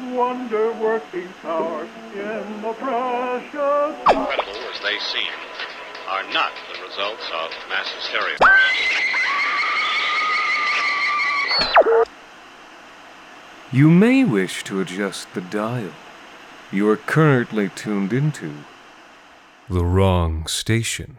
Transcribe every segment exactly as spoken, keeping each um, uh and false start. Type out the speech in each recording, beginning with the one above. wonder-working power in the precious... Incredible as they seem, are not the results of mass hysteria. You may wish to adjust the dial. You are currently tuned into The Wrong Station.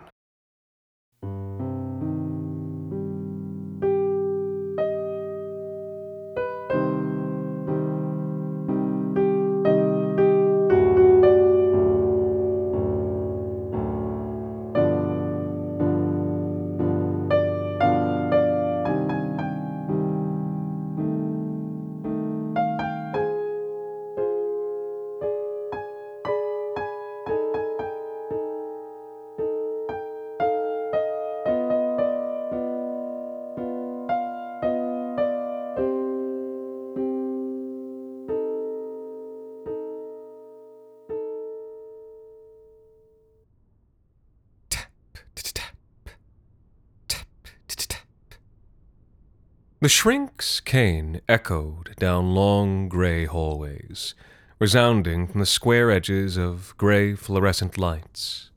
The shrink's cane echoed down long gray hallways, resounding from the square edges of gray fluorescent lights.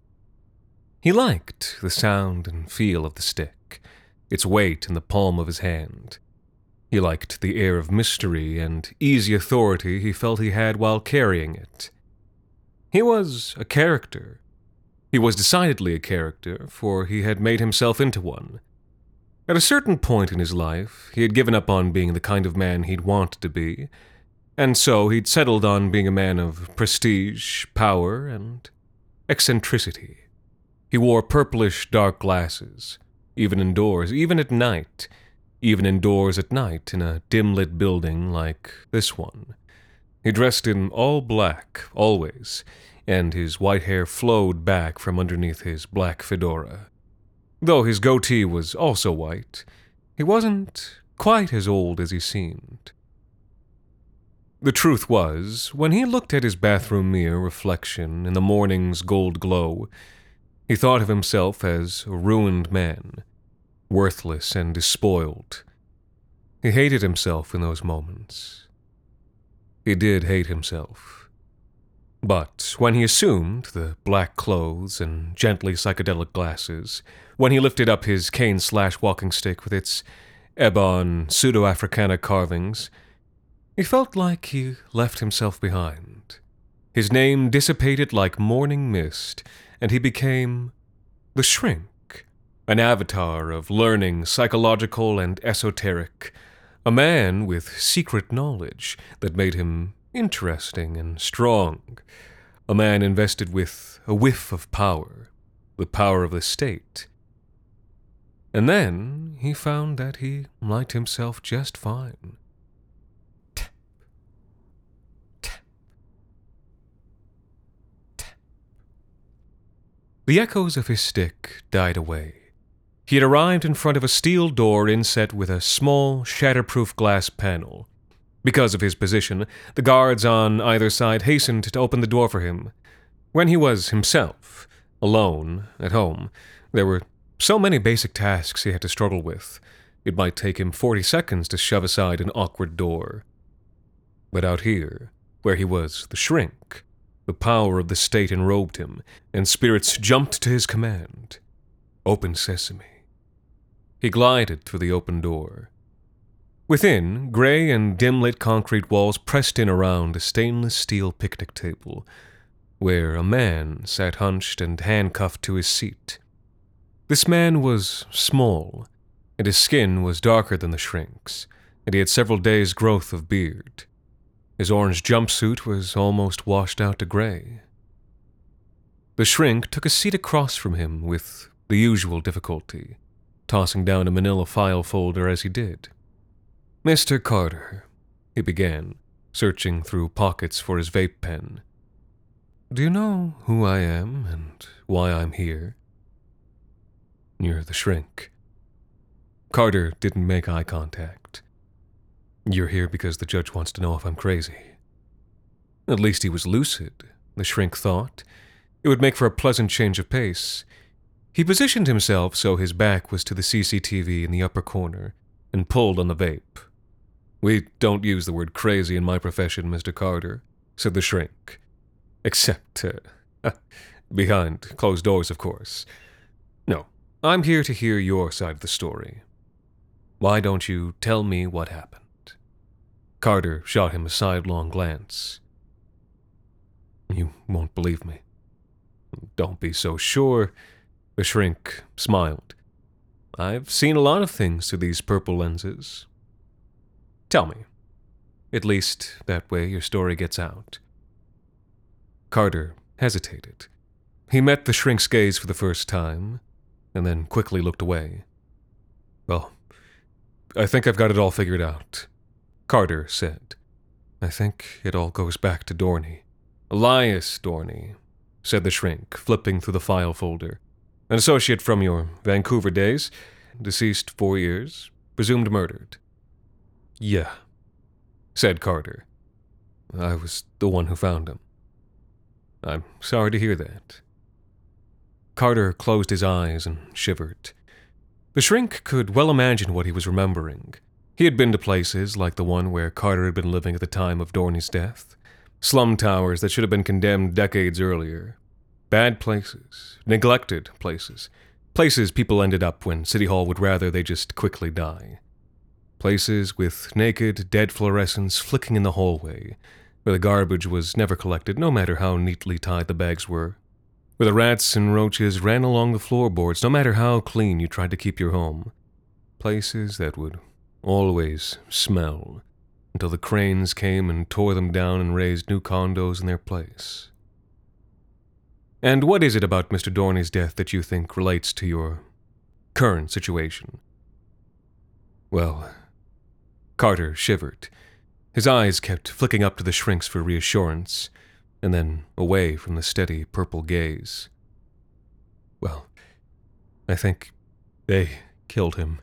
He liked the sound and feel of the stick, its weight in the palm of his hand. He liked the air of mystery and easy authority he felt he had while carrying it. He was a character. He was decidedly a character, for he had made himself into one. At a certain point in his life, he had given up on being the kind of man he'd wanted to be, and so he'd settled on being a man of prestige, power, and eccentricity. He wore purplish dark glasses, even indoors, even at night, even indoors at night in a dim-lit building like this one. He dressed in all black, always, and his white hair flowed back from underneath his black fedora. Though his goatee was also white, he wasn't quite as old as he seemed. The truth was, when he looked at his bathroom mirror reflection in the morning's gold glow, he thought of himself as a ruined man, worthless and despoiled. He hated himself in those moments. He did hate himself. But when he assumed the black clothes and gently psychedelic glasses, when he lifted up his cane-slash-walking stick with its ebon pseudo-Africana carvings, he felt like he left himself behind. His name dissipated like morning mist, and he became the Shrink, an avatar of learning, psychological and esoteric, a man with secret knowledge that made him interesting and strong, a man invested with a whiff of power, the power of the state. And then he found that he liked himself just fine. Tap. Tap. Tap. The echoes of his stick died away. He had arrived in front of a steel door inset with a small, shatterproof glass panel. Because of his position, the guards on either side hastened to open the door for him. When he was himself, alone, at home, there were so many basic tasks he had to struggle with. It might take him forty seconds to shove aside an awkward door. But out here, where he was the Shrink, the power of the state enrobed him, and spirits jumped to his command. Open sesame. He glided through the open door. Within, gray and dim-lit concrete walls pressed in around a stainless steel picnic table, where a man sat hunched and handcuffed to his seat. This man was small, and his skin was darker than the Shrink's, and he had several days' growth of beard. His orange jumpsuit was almost washed out to gray. The Shrink took a seat across from him with the usual difficulty, tossing down a manila file folder as he did. "Mister Carter," he began, searching through pockets for his vape pen. "Do you know who I am and why I'm here?" "You're the Shrink." Carter didn't make eye contact. "You're here because the judge wants to know if I'm crazy." At least he was lucid, the Shrink thought. It would make for a pleasant change of pace. He positioned himself so his back was to the C C T V in the upper corner and pulled on the vape. We don't use the word crazy in my profession, Mister Carter, said the shrink. Except, uh, behind closed doors, of course. No, I'm here to hear your side of the story. Why don't you tell me what happened? Carter shot him a sidelong glance. You won't believe me. Don't be so sure. The shrink smiled. I've seen a lot of things through these purple lenses. Tell me. At least that way your story gets out. Carter hesitated. He met the shrink's gaze for the first time, and then quickly looked away. Well, I think I've got it all figured out, Carter said. I think it all goes back to Dorney. Elias Dorney, said the shrink, flipping through the file folder. An associate from your Vancouver days, deceased four years, presumed murdered. Yeah, said Carter. I was the one who found him. I'm sorry to hear that. Carter closed his eyes and shivered. The shrink could well imagine what he was remembering. He had been to places like the one where Carter had been living at the time of Dorney's death. Slum towers that should have been condemned decades earlier. Bad places. Neglected places. Places people ended up when City Hall would rather they just quickly die. Places with naked, dead fluorescents flicking in the hallway, where the garbage was never collected, no matter how neatly tied the bags were. Where the rats and roaches ran along the floorboards, no matter how clean you tried to keep your home. Places that would always smell, until the cranes came and tore them down and raised new condos in their place. And what is it about Mister Dorney's death that you think relates to your current situation? Well, Carter shivered. His eyes kept flicking up to the shrinks for reassurance, and then away from the steady purple gaze. Well, I think they killed him.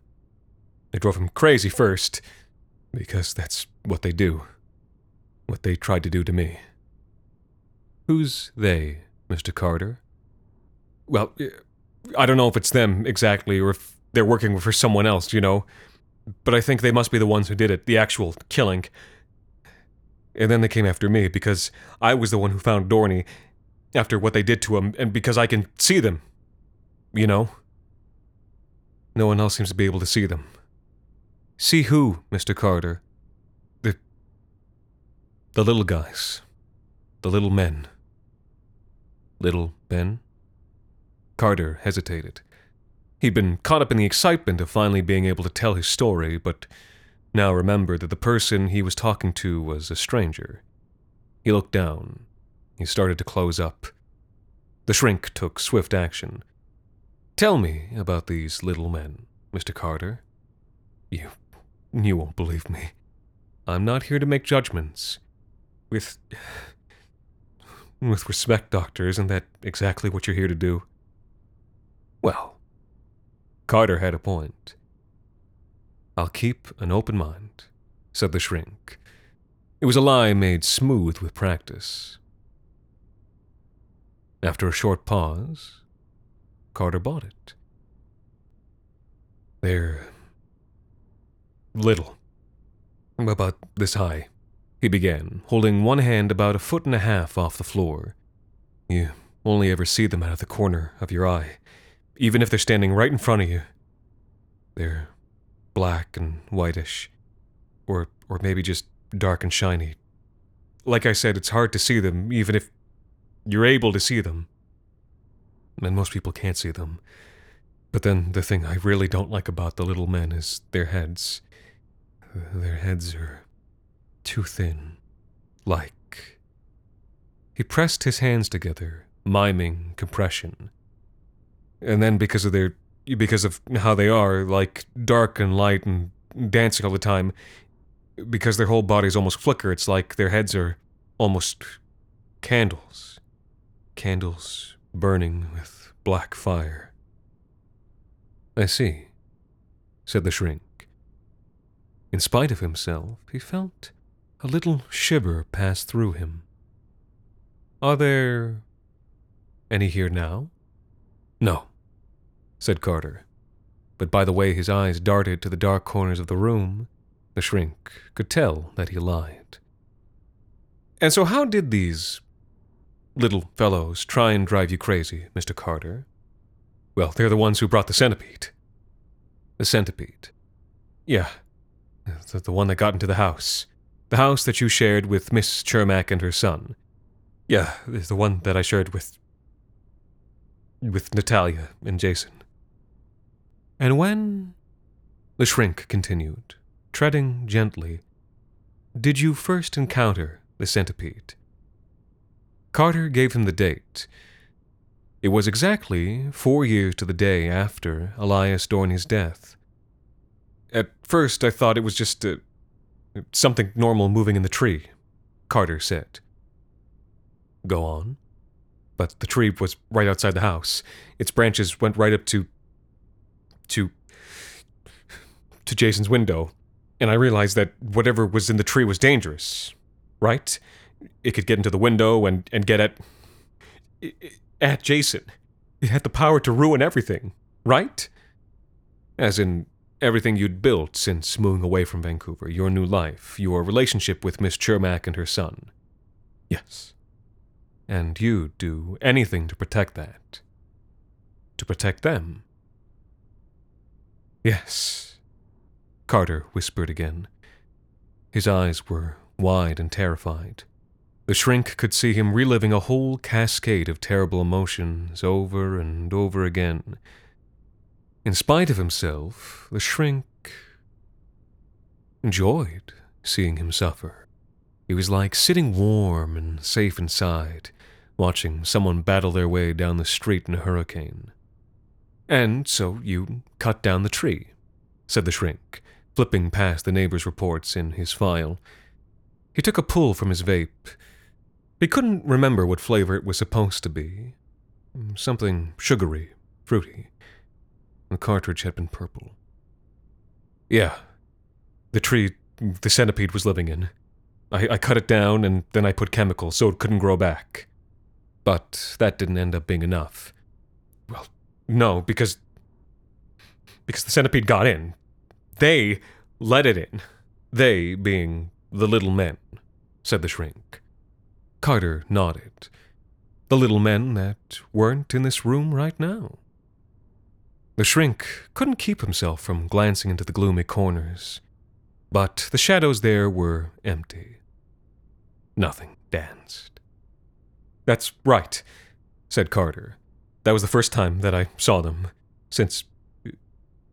They drove him crazy first, because that's what they do. What they tried to do to me. Who's they, Mister Carter? Well, I don't know if it's them exactly, or if they're working for someone else, you know. But I think they must be the ones who did it, the actual killing. And then they came after me, because I was the one who found Dorney, after what they did to him, and because I can see them. You know? No one else seems to be able to see them. See who, Mister Carter? The... The little guys. The little men. Little men? Carter hesitated. He'd been caught up in the excitement of finally being able to tell his story, but now remembered that the person he was talking to was a stranger. He looked down. He started to close up. The shrink took swift action. Tell me about these little men, Mister Carter. You... You won't believe me. I'm not here to make judgments. With... With respect, Doctor, isn't that exactly what you're here to do? Well, Carter had a point. I'll keep an open mind, said the shrink. It was a lie made smooth with practice. After a short pause, Carter bought it. They're... little. About this high, he began, holding one hand about a foot and a half off the floor. You only ever see them out of the corner of your eye, even if they're standing right in front of you. They're black and whitish, or or maybe just dark and shiny. Like I said, it's hard to see them, even if you're able to see them. And most people can't see them. But then the thing I really don't like about the little men is their heads. Their heads are too thin, like... He pressed his hands together, miming compression. And then because of their... because of how they are, like dark and light and dancing all the time, because their whole bodies almost flicker, it's like their heads are almost candles. Candles burning with black fire. I see, said the shrink. In spite of himself, he felt a little shiver pass through him. Are there any here now? No, said Carter, but by the way his eyes darted to the dark corners of the room, The shrink could tell that he lied. And so how did these little fellows try and drive you crazy, Mister Carter? Well, they're the ones who brought the centipede. The centipede. Yeah, the, the one that got into the house. The house that you shared with Miss Chermak and her son. Yeah, the one that I shared with... with Natalia and Jason. And when, the shrink continued, treading gently, did you first encounter the centipede? Carter gave him the date. It was exactly four years to the day after Elias Dorney's death. At first I thought it was just a, something normal moving in the tree, Carter said. Go on. But the tree was right outside the house. Its branches went right up to... to... to Jason's window. And I realized that whatever was in the tree was dangerous. Right? It could get into the window and, and get at... at Jason. It had the power to ruin everything. Right? As in, everything you'd built since moving away from Vancouver. Your new life. Your relationship with Miss Chermak and her son. Yes. And you'd do anything to protect that. To protect them. Yes, Carter whispered again. His eyes were wide and terrified. The shrink could see him reliving a whole cascade of terrible emotions over and over again. In spite of himself, the shrink enjoyed seeing him suffer. It was like sitting warm and safe inside, watching someone battle their way down the street in a hurricane. And so you cut down the tree, said the shrink, flipping past the neighbor's reports in his file. He took a pull from his vape. He couldn't remember what flavor it was supposed to be. Something sugary, fruity. The cartridge had been purple. Yeah, the tree the centipede was living in. I, I cut it down and then I put chemicals so it couldn't grow back. But that didn't end up being enough. Well, no, because... because the centipede got in. They let it in. They being the little men, said the shrink. Carter nodded. The little men that weren't in this room right now. The shrink couldn't keep himself from glancing into the gloomy corners. But the shadows there were empty. Nothing danced. That's right, said Carter. That was the first time that I saw them, since...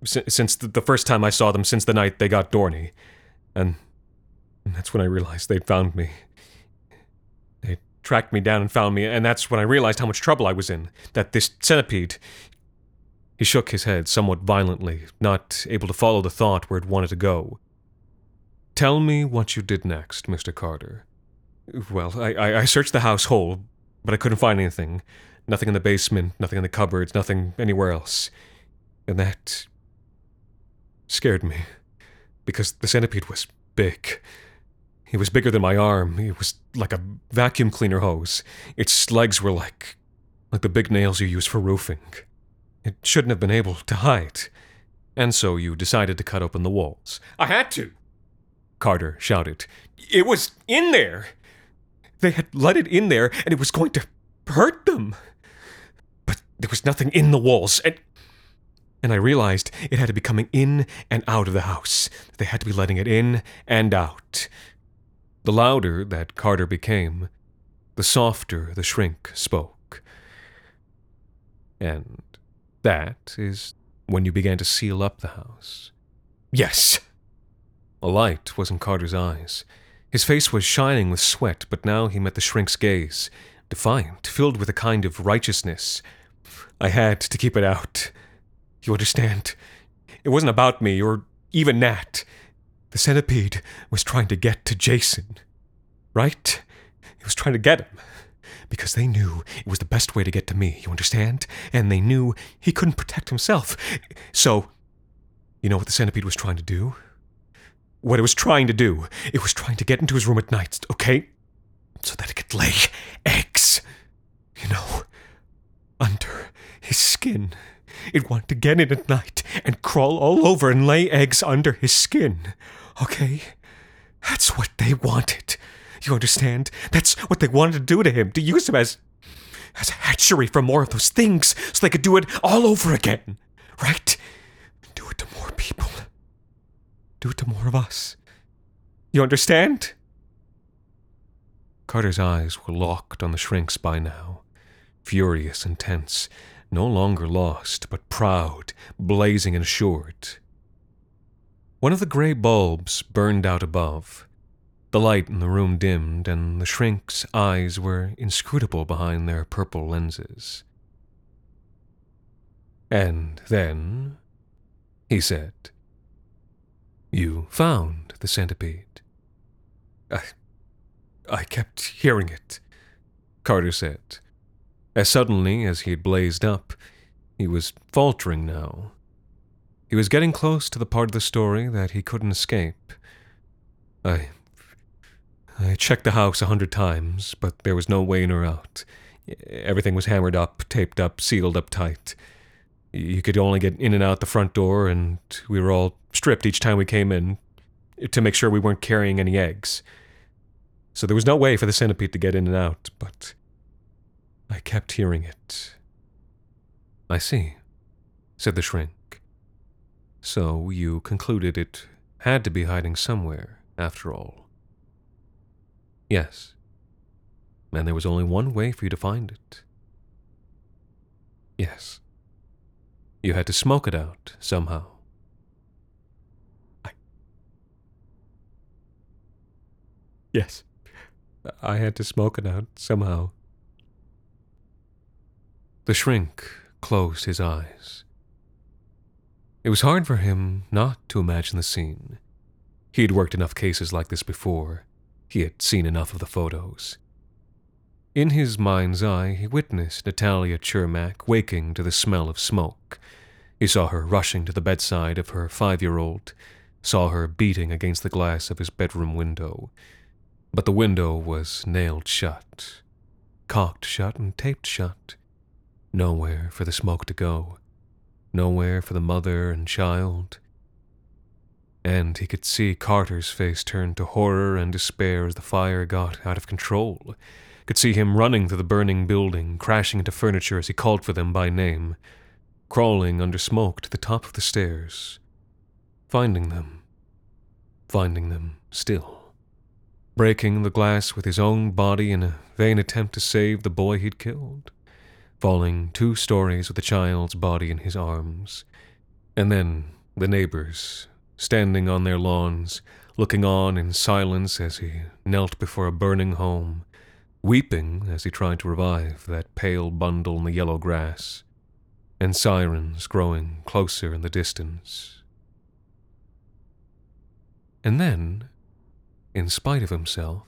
since the first time I saw them since the night they got Dorney. And that's when I realized they'd found me. They tracked me down and found me, and that's when I realized how much trouble I was in. That this centipede... He shook his head somewhat violently, not able to follow the thought where it wanted to go. Tell me what you did next, Mister Carter. Well, I, I, I searched the house whole, but I couldn't find anything. Nothing in the basement, nothing in the cupboards, nothing anywhere else. And that scared me, because the centipede was big. It was bigger than my arm. It was like a vacuum cleaner hose. Its legs were like, like the big nails you use for roofing. It shouldn't have been able to hide. And so you decided to cut open the walls. I had to! Carter shouted. It was in there! They had let it in there, and it was going to hurt them! But there was nothing in the walls, and... and I realized it had to be coming in and out of the house. They had to be letting it in and out. The louder that Carter became, the softer the shrink spoke. And that is when you began to seal up the house. Yes! A light was in Carter's eyes. His face was shining with sweat, but now he met the shrink's gaze, defiant, filled with a kind of righteousness. I had to keep it out. You understand? It wasn't about me, or even Nat. The centipede was trying to get to Jason. Right? It was trying to get him. Because they knew it was the best way to get to me, you understand? And they knew he couldn't protect himself. So, you know what the centipede was trying to do? What it was trying to do. It was trying to get into his room at night, okay? So that it could lay eggs. You know, under his skin. It wanted to get in at night and crawl all over and lay eggs under his skin. okay? That's what they wanted. You understand? That's what they wanted to do to him, to use him as, as a hatchery for more of those things, so they could do it all over again, right? Do it to more people. Do it to more of us. You understand? Carter's eyes were locked on the shrinks by now, furious and tense, no longer lost, but proud, blazing and assured. One of the gray bulbs burned out above. The light in the room dimmed, and the shrink's eyes were inscrutable behind their purple lenses. "And then," he said, "you found the centipede." I, I kept hearing it, Carter said. As suddenly as he had blazed up, he was faltering now. He was getting close to the part of the story that he couldn't escape. I... I checked the house a hundred times, but there was no way in or out. Everything was hammered up, taped up, sealed up tight. You could only get in and out the front door, and we were all stripped each time we came in to make sure we weren't carrying any eggs. So there was no way for the centipede to get in and out, but I kept hearing it. "I see," said the shrink. "So you concluded it had to be hiding somewhere, after all." "Yes. And there was only one way for you to find it." "Yes. You had to smoke it out, somehow." I... Yes. I had to smoke it out, somehow. The shrink closed his eyes. It was hard for him not to imagine the scene. He had worked enough cases like this before. He had seen enough of the photos. In his mind's eye, he witnessed Natalia Chermak waking to the smell of smoke. He saw her rushing to the bedside of her five-year-old, saw her beating against the glass of his bedroom window. But the window was nailed shut, cocked shut and taped shut. Nowhere for the smoke to go. Nowhere for the mother and child. And he could see Carter's face turn to horror and despair as the fire got out of control. Could see him running through the burning building, crashing into furniture as he called for them by name, crawling under smoke to the top of the stairs, finding them, finding them still, breaking the glass with his own body in a vain attempt to save the boy he'd killed, falling two stories with the child's body in his arms, and then the neighbors, standing on their lawns, looking on in silence as he knelt before a burning home, weeping as he tried to revive that pale bundle in the yellow grass, and sirens growing closer in the distance. And then, in spite of himself,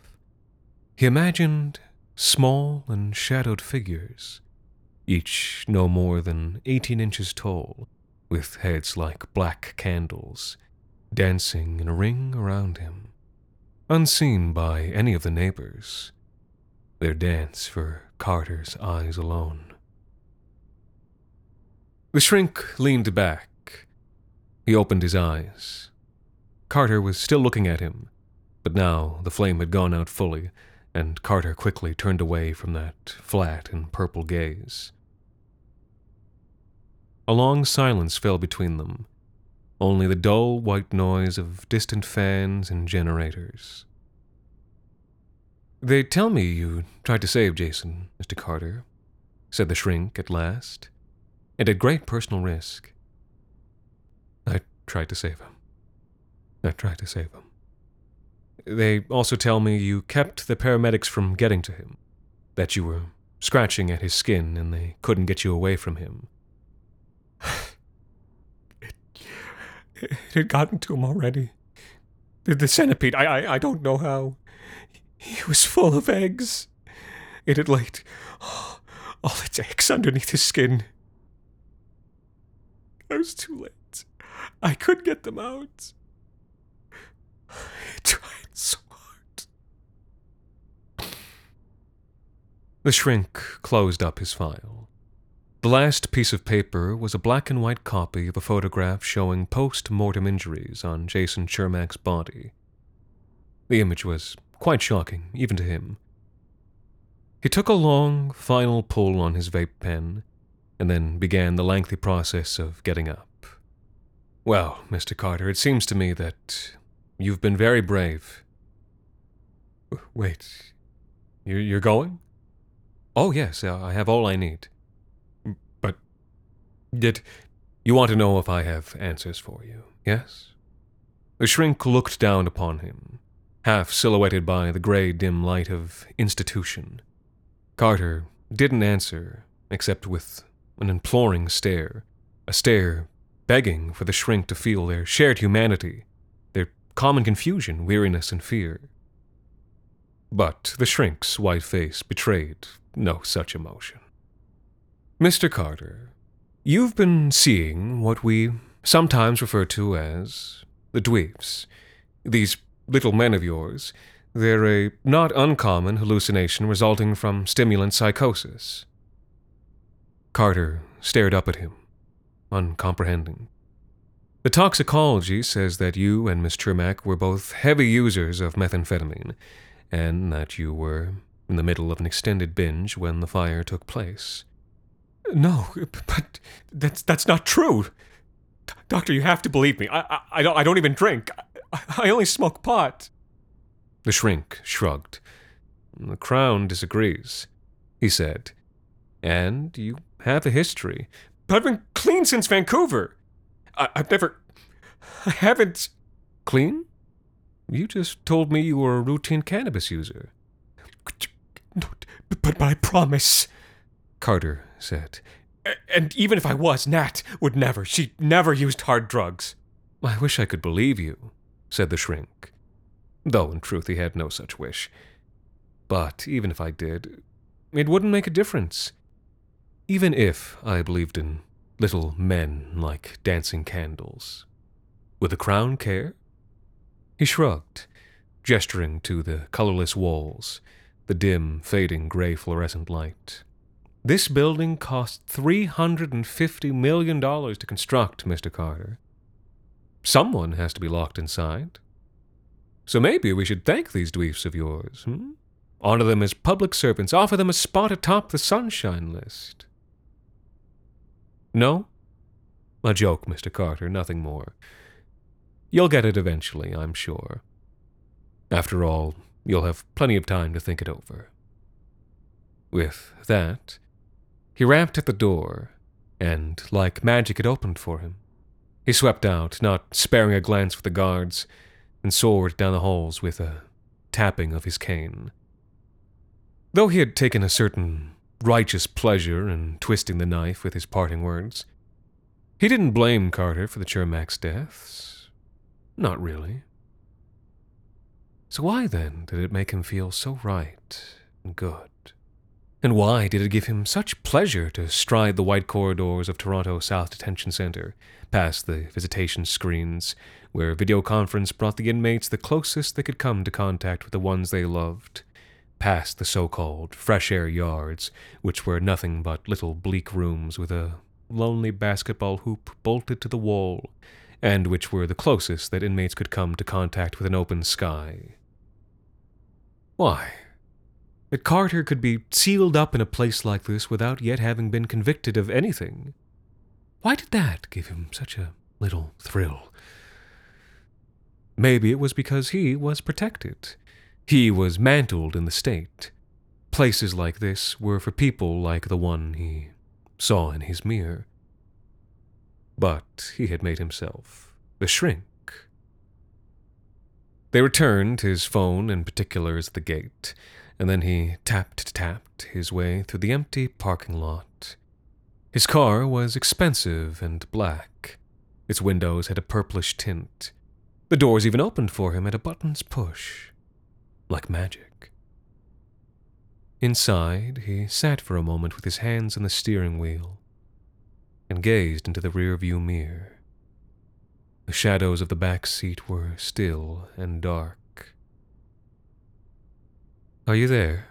he imagined small and shadowed figures, each no more than eighteen inches tall, with heads like black candles, dancing in a ring around him, unseen by any of the neighbors, their dance for Carter's eyes alone. The shrink leaned back. He opened his eyes. Carter was still looking at him, but now the flame had gone out fully, and Carter quickly turned away from that flat and purple gaze. A long silence fell between them, only the dull white noise of distant fans and generators. "They tell me you tried to save Jason, Mister Carter," said the shrink at last, "and at great personal risk." "I tried to save him. I tried to save him. They also tell me you kept the paramedics from getting to him, that you were scratching at his skin and they couldn't get you away from him." It, it had gotten to him already. The, the centipede, I, I I don't know how. He was full of eggs. It had laid all its eggs underneath his skin. I was too late. I couldn't get them out. I tried so hard. The shrink closed up his file. The last piece of paper was a black and white copy of a photograph showing post-mortem injuries on Jason Chermak's body. The image was quite shocking, even to him. He took a long, final pull on his vape pen, and then began the lengthy process of getting up. "Well, Mister Carter, it seems to me that you've been very brave." "Wait, you're going?" "Oh, yes, I have all I need." "Yet you want to know if I have answers for you, yes?" The shrink looked down upon him, half silhouetted by the grey dim light of institution. Carter didn't answer, except with an imploring stare, a stare begging for the shrink to feel their shared humanity, their common confusion, weariness, and fear. But the shrink's white face betrayed no such emotion. "Mister Carter, you've been seeing what we sometimes refer to as the Dweefs. These little men of yours, they're a not uncommon hallucination resulting from stimulant psychosis." Carter stared up at him, uncomprehending. "The toxicology says that you and Miss Chermak were both heavy users of methamphetamine, and that you were in the middle of an extended binge when the fire took place." "No, but that's that's not true. D- Doctor, you have to believe me. I, I, I, don't, I don't even drink. I, I only smoke pot." The shrink shrugged. "The Crown disagrees," he said. "And you have a history." "But I've been clean since Vancouver. I, I've never... I haven't..." "Clean? You just told me you were a routine cannabis user." "No, but, but I promise," Carter said. "And even if I was, Nat would never. She never used hard drugs." "I wish I could believe you," said the shrink. Though in truth he had no such wish. "But even if I did, it wouldn't make a difference. Even if I believed in little men like dancing candles. Would the Crown care?" He shrugged, gesturing to the colorless walls, the dim, fading gray fluorescent light. "This building cost three hundred fifty million dollars to construct, Mister Carter. Someone has to be locked inside. So maybe we should thank these Dweefs of yours, hmm? Honor them as public servants, offer them a spot atop the Sunshine List." "No? A joke, Mister Carter, nothing more. You'll get it eventually, I'm sure. After all, you'll have plenty of time to think it over." With that, he rapped at the door, and like magic it opened for him. He swept out, not sparing a glance for the guards, and soared down the halls with a tapping of his cane. Though he had taken a certain righteous pleasure in twisting the knife with his parting words, he didn't blame Carter for the Chermak's deaths. Not really. So why then did it make him feel so right and good? And why did it give him such pleasure to stride the white corridors of Toronto South Detention Center, past the visitation screens, where videoconference brought the inmates the closest they could come to contact with the ones they loved, past the so-called fresh air yards, which were nothing but little bleak rooms with a lonely basketball hoop bolted to the wall, and which were the closest that inmates could come to contact with an open sky? Why? That Carter could be sealed up in a place like this without yet having been convicted of anything. Why did that give him such a little thrill? Maybe it was because he was protected. He was mantled in the state. Places like this were for people like the one he saw in his mirror. But he had made himself the shrink. They returned, his phone in particular as the gate, and then he tapped-tapped his way through the empty parking lot. His car was expensive and black. Its windows had a purplish tint. The doors even opened for him at a button's push, like magic. Inside, he sat for a moment with his hands on the steering wheel and gazed into the rearview mirror. The shadows of the back seat were still and dark. "Are you there?"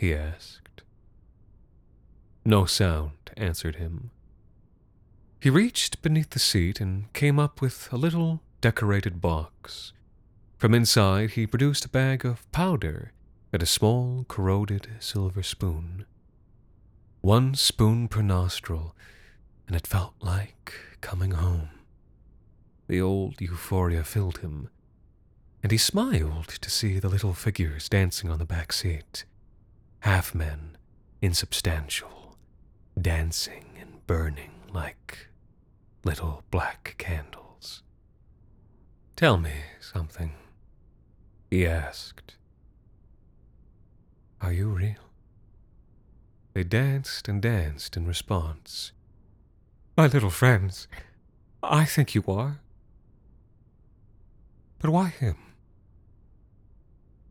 he asked. No sound answered him. He reached beneath the seat and came up with a little decorated box. From inside he produced a bag of powder and a small corroded silver spoon. One spoon per nostril, and it felt like coming home. The old euphoria filled him, and he smiled to see the little figures dancing on the back seat, half men, insubstantial, dancing and burning like little black candles. "Tell me something," he asked. "Are you real?" They danced and danced in response. "My little friends, I think you are. But why him?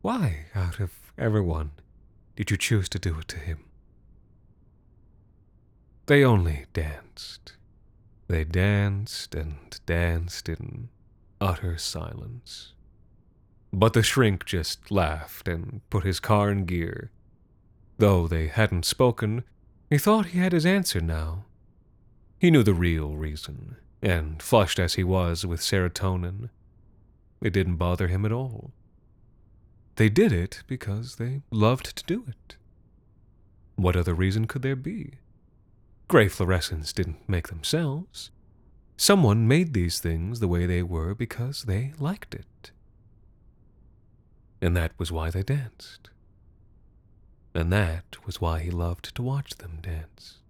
Why, out of everyone, did you choose to do it to him?" They only danced. They danced and danced in utter silence. But the shrink just laughed and put his car in gear. Though they hadn't spoken, he thought he had his answer now. He knew the real reason, and flushed as he was with serotonin, it didn't bother him at all. They did it because they loved to do it. What other reason could there be? Gray fluorescents didn't make themselves. Someone made these things the way they were because they liked it. And that was why they danced. And that was why he loved to watch them dance.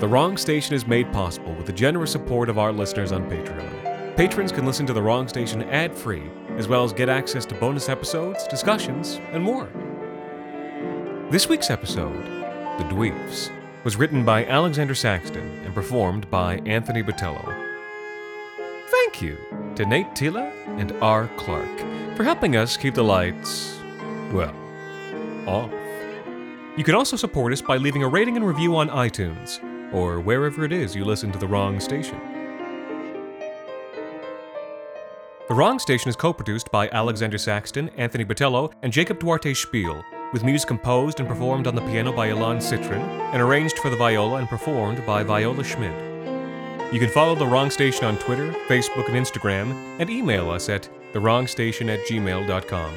The Wrong Station is made possible with the generous support of our listeners on Patreon. Patrons can listen to The Wrong Station ad-free, as well as get access to bonus episodes, discussions, and more. This week's episode, The Dweefs, was written by Alexander Saxton and performed by Anthony Botello. Thank you to Nate Tila and R. Clark for helping us keep the lights, well, off. You can also support us by leaving a rating and review on iTunes, or wherever it is you listen to The Wrong Station. The Wrong Station is co-produced by Alexander Saxton, Anthony Botello, and Jacob Duarte-Spiel, with music composed and performed on the piano by Alan Citrin, and arranged for the viola and performed by Viola Schmidt. You can follow The Wrong Station on Twitter, Facebook, and Instagram, and email us at the wrong station at gmail dot com.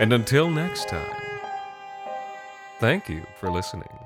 And until next time, thank you for listening.